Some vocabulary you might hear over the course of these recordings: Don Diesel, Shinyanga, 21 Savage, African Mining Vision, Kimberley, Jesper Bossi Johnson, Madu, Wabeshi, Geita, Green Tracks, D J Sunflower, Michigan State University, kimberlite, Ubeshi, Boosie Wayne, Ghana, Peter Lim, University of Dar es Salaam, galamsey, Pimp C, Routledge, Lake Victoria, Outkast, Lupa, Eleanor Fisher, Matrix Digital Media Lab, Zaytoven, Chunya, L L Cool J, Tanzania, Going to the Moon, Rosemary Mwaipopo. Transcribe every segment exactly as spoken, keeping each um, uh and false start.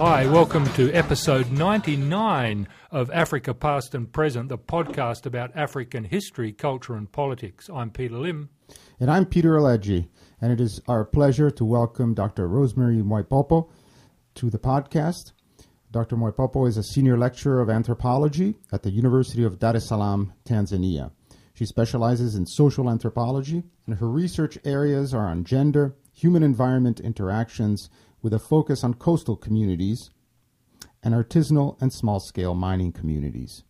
Hi, welcome to episode ninety-nine of Africa Past and Present, the podcast about African history, culture and politics. I'm Peter Lim. And I'm Peter Alegi, and it is our pleasure to welcome Doctor Rosemary Mwaipopo to the podcast. Doctor Mwaipopo is a senior lecturer of anthropology at the University of Dar es Salaam, Tanzania. She specializes in social anthropology, and her research areas are on gender, human-environment interactions, with a focus on coastal communities and artisanal and small-scale mining communities.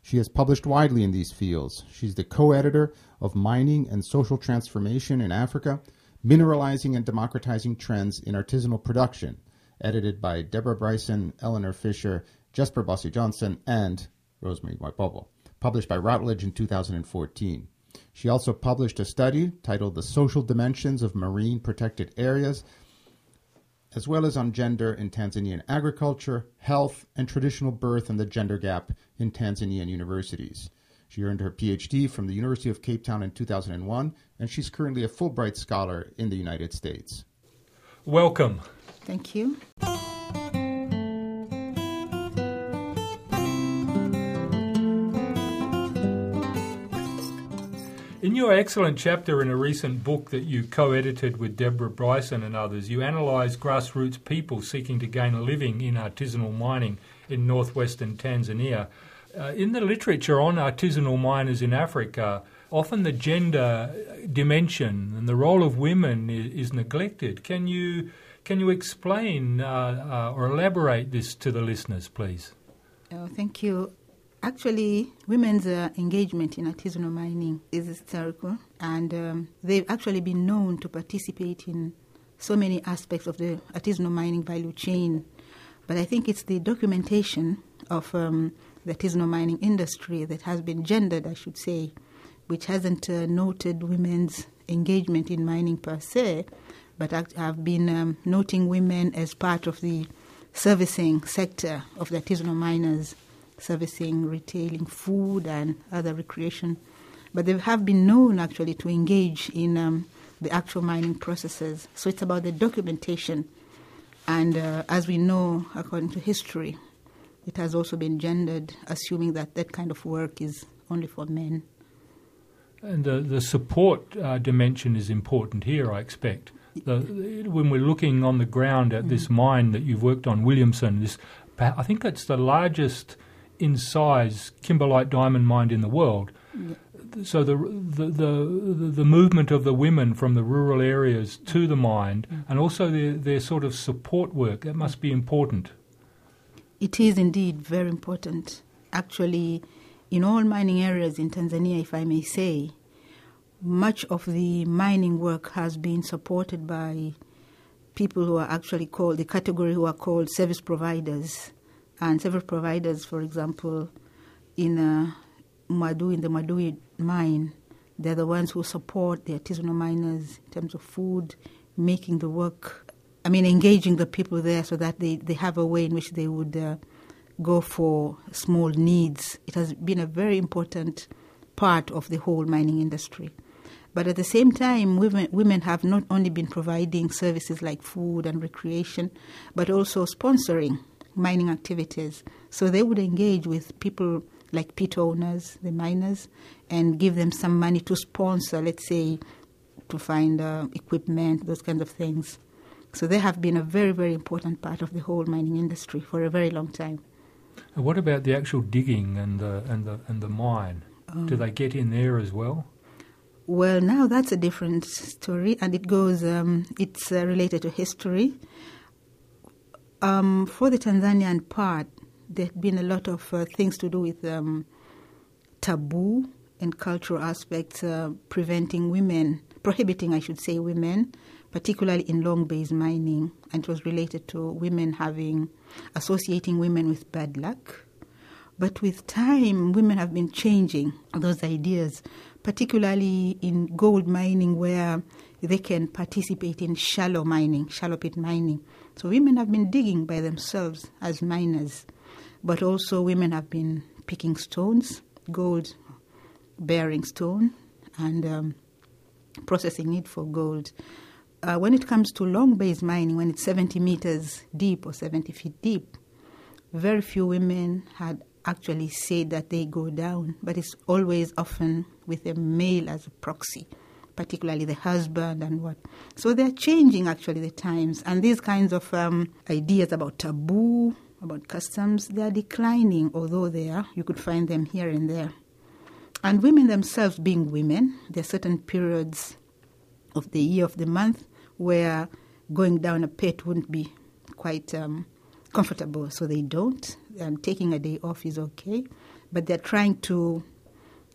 She has published widely in these fields. She's the co-editor of Mining and Social Transformation in Africa, Mineralizing and Democratizing Trends in Artisanal Production, edited by Deborah Bryson, Eleanor Fisher, Jesper Bossi Johnson, and Rosemary Mwaipopo, published by Routledge in two thousand fourteen. She also published a study titled The Social Dimensions of Marine Protected Areas, as well as on gender in Tanzanian agriculture, health, and traditional birth and the gender gap in Tanzanian universities. She earned her P H D from the University of Cape Town in two thousand one, and she's currently a Fulbright Scholar in the United States. Welcome. Thank you. In your excellent chapter in a recent book that you co-edited with Deborah Bryson and others, you analyse grassroots people seeking to gain a living in artisanal mining in northwestern Tanzania. Uh, in the literature on artisanal miners in Africa, often the gender dimension and the role of women is, is neglected. Can you can you explain uh, uh, or elaborate this to the listeners, please? Oh, thank you. Actually, women's uh, engagement in artisanal mining is historical, and um, they've actually been known to participate in so many aspects of the artisanal mining value chain. But I think it's the documentation of um, the artisanal mining industry that has been gendered, I should say, which hasn't uh, noted women's engagement in mining per se, but have been um, noting women as part of the servicing sector of the artisanal miners, servicing, retailing food and other recreation. But they have been known actually to engage in um, the actual mining processes. So it's about the documentation. And uh, as we know, according to history, it has also been gendered, assuming that that kind of work is only for men. And the, the support uh, dimension is important here, I expect. The, the, when we're looking on the ground at mm-hmm. this mine that you've worked on, Williamson, this I think it's the largest in size kimberlite diamond mine in the world. Yeah. So the, the the the movement of the women from the rural areas to the mine, mm-hmm. and also their, their sort of support work, that must be important. It is indeed very important. Actually, in all mining areas in Tanzania, if I may say, much of the mining work has been supported by people who are actually called, the category who are called service providers. And several providers, for example, in uh, Madu, in the Madui mine, they're the ones who support the artisanal miners in terms of food, making the work, I mean, engaging the people there so that they, they have a way in which they would uh, go for small needs. It has been a very important part of the whole mining industry. But at the same time, women, women have not only been providing services like food and recreation, but also sponsoring mining activities. So they would engage with people like pit owners, the miners, and give them some money to sponsor, let's say, to find uh, equipment, those kinds of things. So they have been a very, very important part of the whole mining industry for a very long time. And what about the actual digging and the, and the, and the mine? Um, Do they get in there as well? Well, now that's a different story, and it goes, um, it's uh, related to history. Um, for the Tanzanian part, there had been a lot of uh, things to do with um, taboo and cultural aspects, uh, preventing women, prohibiting, I should say, women, particularly in long-based mining, and it was related to women having, associating women with bad luck. But with time, women have been changing those ideas, particularly in gold mining where they can participate in shallow mining, shallow pit mining. So women have been digging by themselves as miners, but also women have been picking stones, gold-bearing stone, and um, processing it for gold. uh, when it comes to long-based mining, when it's seventy meters deep or seventy feet deep, very few women had actually said that they go down, but it's always often with a male as a proxy, particularly the husband and what. So they're changing actually the times, and these kinds of um, ideas about taboo, about customs, they're declining, although they are, you could find them here and there. And women themselves being women, there are certain periods of the year, of the month, where going down a pit wouldn't be quite um, comfortable, so they don't. And taking a day off is okay. But they're trying to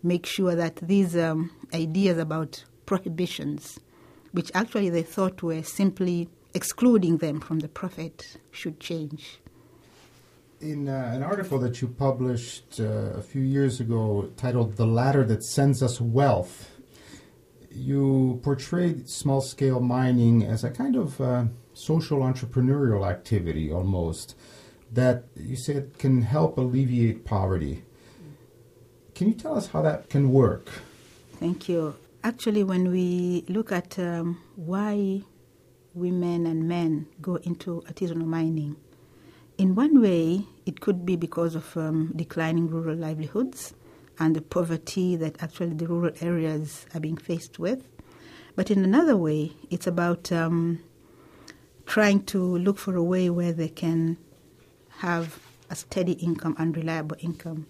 make sure that these um, ideas about prohibitions, which actually they thought were simply excluding them from the Prophet, should change. In uh, an article that you published uh, a few years ago titled "The Ladder That Sends Us Wealth," you portrayed small-scale mining as a kind of uh, social entrepreneurial activity almost that you said can help alleviate poverty. Can you tell us how that can work? Thank you. Actually, when we look at um, why women and men go into artisanal mining, in one way, it could be because of um, declining rural livelihoods and the poverty that actually the rural areas are being faced with. But in another way, it's about um, trying to look for a way where they can have a steady income and reliable income.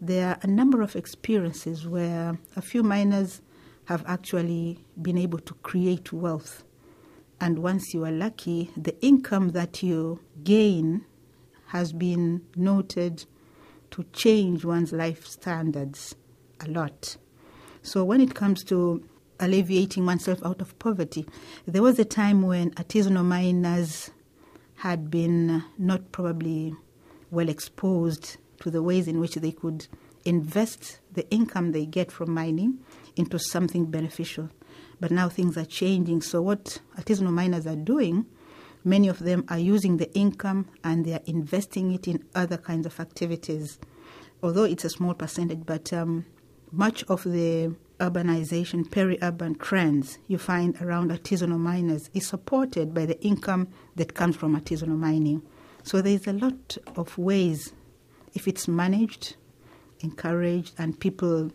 There are a number of experiences where a few miners have actually been able to create wealth. And once you are lucky, the income that you gain has been noted to change one's life standards a lot. So when it comes to alleviating oneself out of poverty, there was a time when artisanal miners had been not probably well exposed to the ways in which they could invest the income they get from mining into something beneficial. But now things are changing. So what artisanal miners are doing, many of them are using the income and they are investing it in other kinds of activities, although it's a small percentage. But um, much of the urbanization, peri-urban trends you find around artisanal miners is supported by the income that comes from artisanal mining. So there's a lot of ways, if it's managed, encouraged, and people,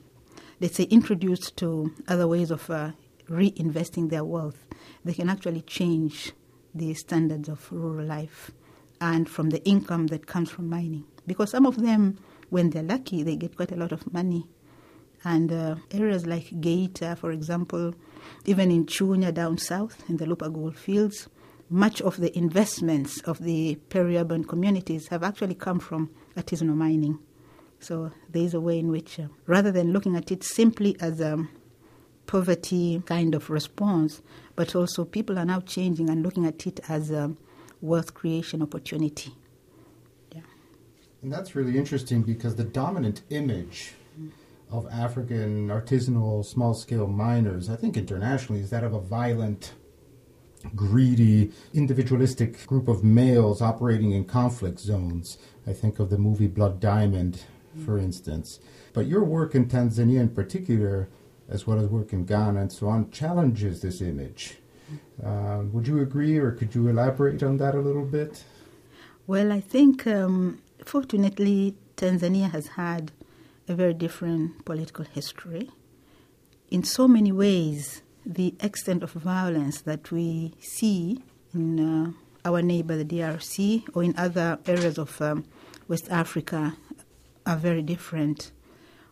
let's say, introduced to other ways of uh, reinvesting their wealth, they can actually change the standards of rural life and from the income that comes from mining. Because some of them, when they're lucky, they get quite a lot of money. And uh, areas like Geita, for example, even in Chunya down south, in the Lupa gold fields, much of the investments of the peri-urban communities have actually come from artisanal mining. So there is a way in which, uh, rather than looking at it simply as a poverty kind of response, but also people are now changing and looking at it as a wealth creation opportunity. Yeah. And that's really interesting because the dominant image mm. of African artisanal small-scale miners, I think internationally, is that of a violent, greedy, individualistic group of males operating in conflict zones. I think of the movie Blood Diamond, mm. for instance. But your work in Tanzania in particular, as well as work in Ghana and so on, challenges this image. Uh, would you agree, or could you elaborate on that a little bit? Well, I think, um, fortunately, Tanzania has had a very different political history. In so many ways, the extent of violence that we see in uh, our neighbor, the D R C, or in other areas of um, West Africa are very different.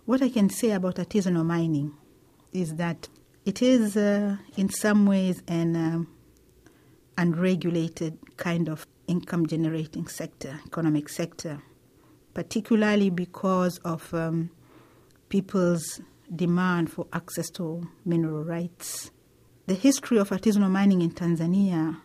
What I can say about artisanal mining is that it is uh, in some ways an um, unregulated kind of income-generating sector, economic sector, particularly because of um, people's demand for access to mineral rights. The history of artisanal mining in Tanzania,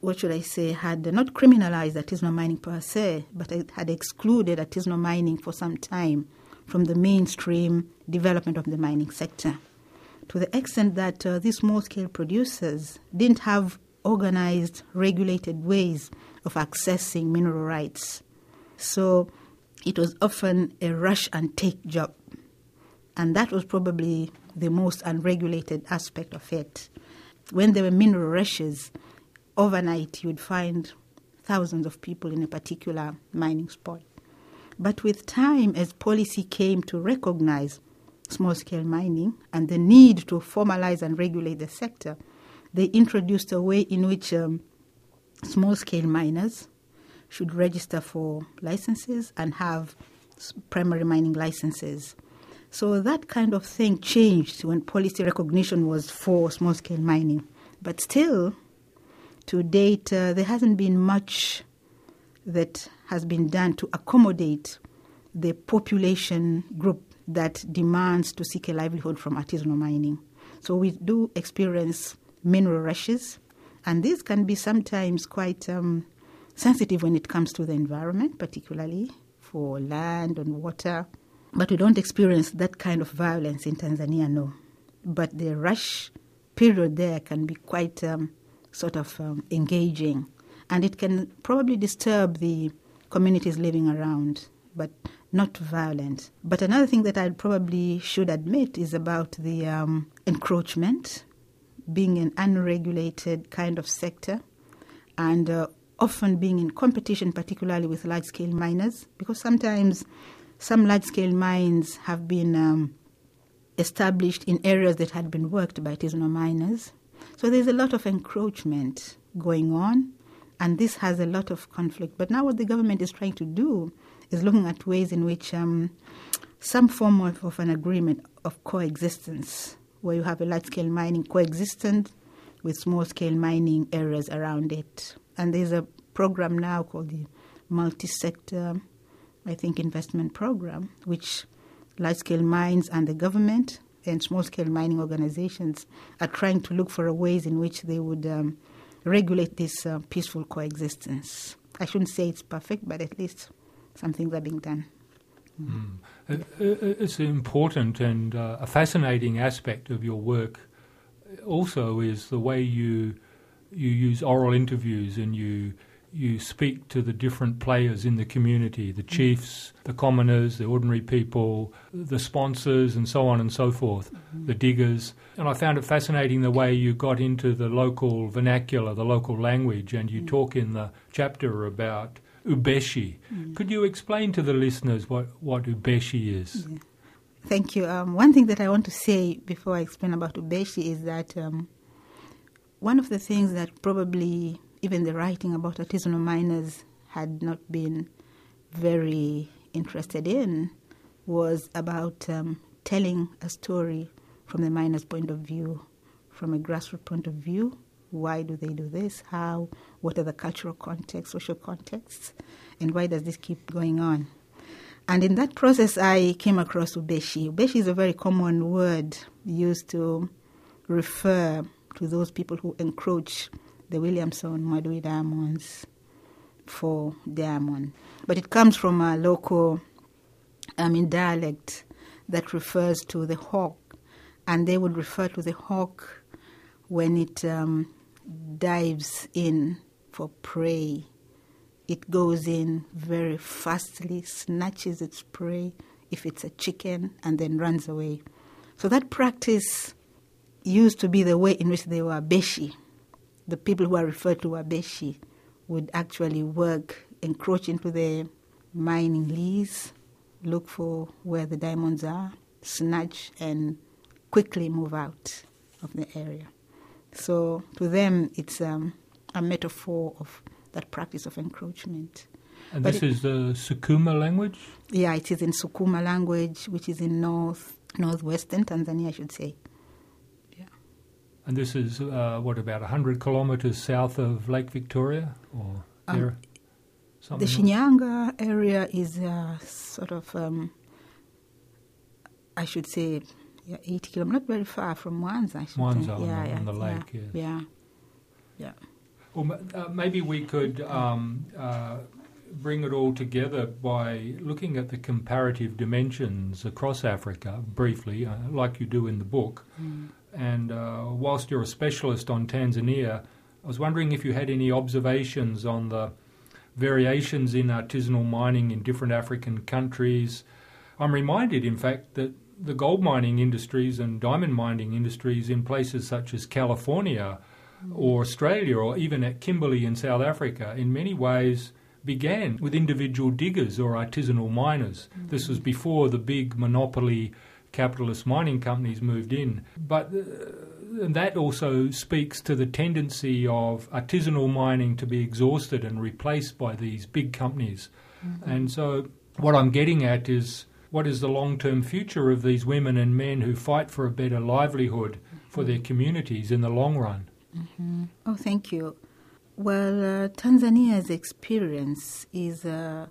what should I say, had not criminalized artisanal mining per se, but it had excluded artisanal mining for some time from the mainstream development of the mining sector, to the extent that uh, these small-scale producers didn't have organized, regulated ways of accessing mineral rights. So it was often a rush-and-take job, and that was probably the most unregulated aspect of it. when there were mineral rushes, overnight you would find thousands of people in a particular mining spot. But with time, as policy came to recognize small-scale mining and the need to formalize and regulate the sector, they introduced a way in which um, small-scale miners should register for licenses and have primary mining licenses. So that kind of thing changed when policy recognition was for small-scale mining. But still, to date, uh, there hasn't been much that has been done to accommodate the population group that demands to seek a livelihood from artisanal mining. So we do experience mineral rushes, and these can be sometimes quite um, sensitive when it comes to the environment, particularly for land and water. But we don't experience that kind of violence in Tanzania, no. But the rush period there can be quite um, sort of um, engaging, and it can probably disturb the communities living around, but not violent. But another thing that I probably should admit is about the um, encroachment, being an unregulated kind of sector, and uh, often being in competition, particularly with large-scale miners, because sometimes some large-scale mines have been um, established in areas that had been worked by artisanal miners. So there's a lot of encroachment going on, and this has a lot of conflict. But now what the government is trying to do is looking at ways in which um, some form of, of an agreement of coexistence, where you have a large-scale mining coexistent with small-scale mining areas around it. And there's a program now called the multi-sector, I think, investment program, which large-scale mines and the government and small-scale mining organizations are trying to look for ways in which they would um, regulate this uh, peaceful coexistence. I shouldn't say it's perfect, but at least some things are being done. Mm. Mm. It's an important and uh, a fascinating aspect of your work also is the way you you use oral interviews and you you speak to the different players in the community, the chiefs, the commoners, the ordinary people, the sponsors, and so on and so forth, mm-hmm. the diggers. And I found it fascinating the way you got into the local vernacular, the local language, and you mm-hmm. talk in the chapter about Ubeshi. Mm-hmm. Could you explain to the listeners what, what Ubeshi is? Yeah. Thank you. Um, one thing that I want to say before I explain about Ubeshi is that um, one of the things that probably even the writing about artisanal miners had not been very interested in was about um, telling a story from the miner's point of view, from a grassroots point of view. Why do they do this? How? What are the cultural contexts, social contexts? And why does this keep going on? And in that process, I came across Ubeshi. Ubeshi is a very common word used to refer to those people who encroach the Williamson, Madui diamonds for diamond. But it comes from a local I mean, dialect that refers to the hawk, and they would refer to the hawk when it um, dives in for prey. It goes in very fastly, snatches its prey, if it's a chicken, and then runs away. So that practice used to be the way in which they were beshi. The people who are referred to Wabeshi would actually work, encroach into the mining lease, look for where the diamonds are, snatch, and quickly move out of the area. So to them, it's um, a metaphor of that practice of encroachment. And but this it, is the Sukuma language? Yeah, it is in Sukuma language, which is in north northwestern Tanzania, I should say. And this is, uh, what, about one hundred kilometres south of Lake Victoria? Or um, the Shinyanga like? area is uh, sort of, um, I should say, yeah, eighty kilometres, not very far from Mwanza. I should Mwanza think. On, yeah, the, yeah, on the lake, yeah. Yes. Yeah. yeah. Well, uh, maybe we could um, uh, bring it all together by looking at the comparative dimensions across Africa, briefly, uh, like you do in the book. Mm. And uh, whilst you're a specialist on Tanzania, I was wondering if you had any observations on the variations in artisanal mining in different African countries. I'm reminded, in fact, that the gold mining industries and diamond mining industries in places such as California or Australia or even at Kimberley in South Africa in many ways began with individual diggers or artisanal miners. Mm-hmm. This was before the big monopoly capitalist mining companies moved in. But uh, that also speaks to the tendency of artisanal mining to be exhausted and replaced by these big companies. Mm-hmm. And so what I'm getting at is, what is the long-term future of these women and men who fight for a better livelihood for their communities in the long run? Mm-hmm. Oh, thank you. Well, uh, Tanzania's experience is uh,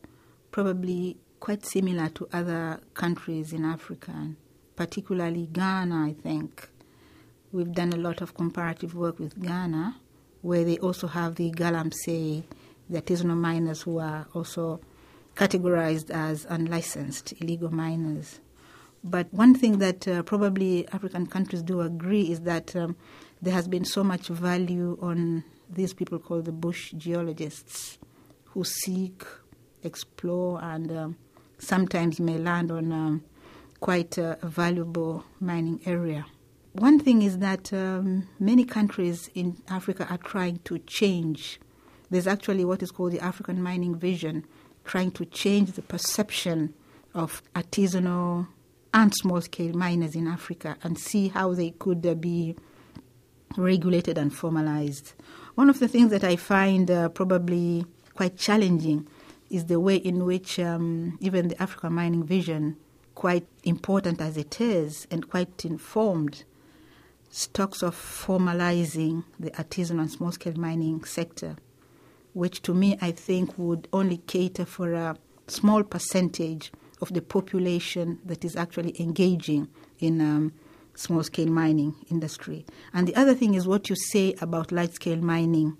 probably quite similar to other countries in Africa, particularly Ghana, I think. We've done a lot of comparative work with Ghana, where they also have the galamsey, the artisanal miners who are also categorized as unlicensed illegal miners. But one thing that uh, probably African countries do agree is that um, there has been so much value on these people called the bush geologists, who seek, explore, and um, sometimes may land on um, quite a valuable mining area. One thing is that um, many countries in Africa are trying to change. There's actually what is called the African Mining Vision, trying to change the perception of artisanal and small-scale miners in Africa and see how they could uh, be regulated and formalized. One of the things that I find uh, probably quite challenging is the way in which um, even the African Mining Vision, quite important as it is and quite informed, talks of formalizing the artisanal and small-scale mining sector, which to me I think would only cater for a small percentage of the population that is actually engaging in um, small-scale mining industry. And the other thing is what you say about large-scale mining.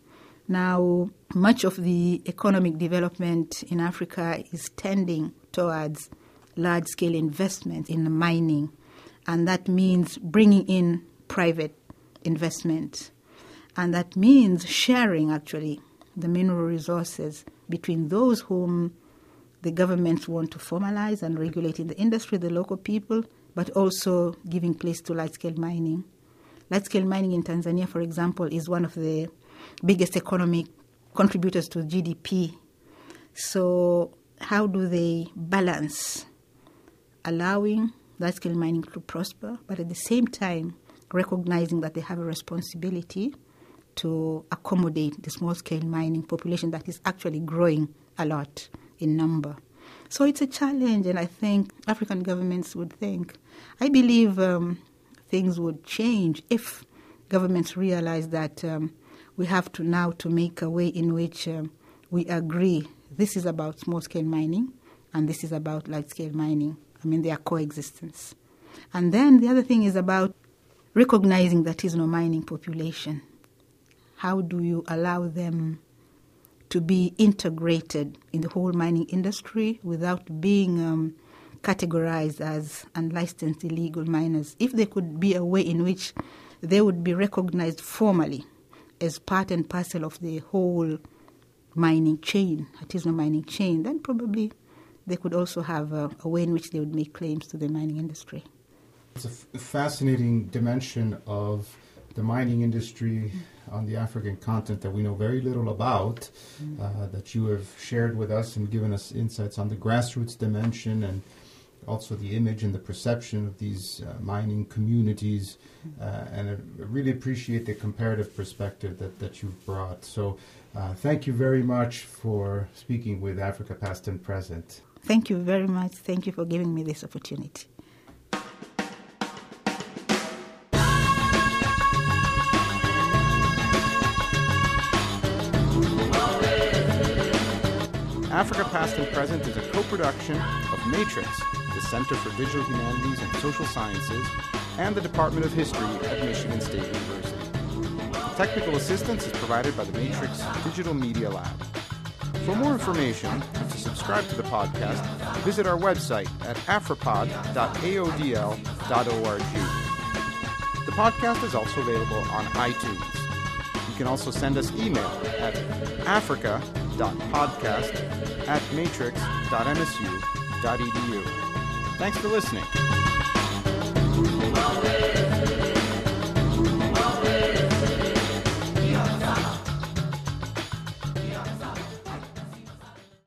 Now, much of the economic development in Africa is tending towards large-scale investment in mining, and that means bringing in private investment. And that means sharing, actually, the mineral resources between those whom the governments want to formalize and regulate in the industry, the local people, but also giving place to large-scale mining. Large-scale mining in Tanzania, for example, is one of the biggest economic contributors to G D P. So how do they balance allowing large-scale mining to prosper, but at the same time recognizing that they have a responsibility to accommodate the small-scale mining population that is actually growing a lot in number? So it's a challenge, and I think African governments would think. I believe um, things would change if governments realize that um, we have to now to make a way in which um, we agree this is about small-scale mining and this is about large-scale mining. I mean, they are coexistence. And then the other thing is about recognizing the artisanal mining population. How do you allow them to be integrated in the whole mining industry without being um, categorized as unlicensed illegal miners? If there could be a way in which they would be recognized formally as part and parcel of the whole mining chain, artisanal mining chain, then probably they could also have a, a way in which they would make claims to the mining industry. It's a f- fascinating dimension of the mining industry on the African continent that we know very little about, uh, that you have shared with us and given us insights on the grassroots dimension and also the image and the perception of these uh, mining communities. Uh, and I really appreciate the comparative perspective that, that you've brought. So uh, thank you very much for speaking with Africa Past and Present. Thank you very much. Thank you for giving me this opportunity. Africa Past and Present is a co-production of Matrix, the Center for Digital Humanities and Social Sciences, and the Department of History at Michigan State University. Technical assistance is provided by the Matrix Digital Media Lab. For more information and to subscribe to the podcast, visit our website at afropod dot a o d l dot org. The podcast is also available on iTunes. You can also send us email at africa podcast at matrix dot m s u dot e d u. Thanks for listening. Wabeshi.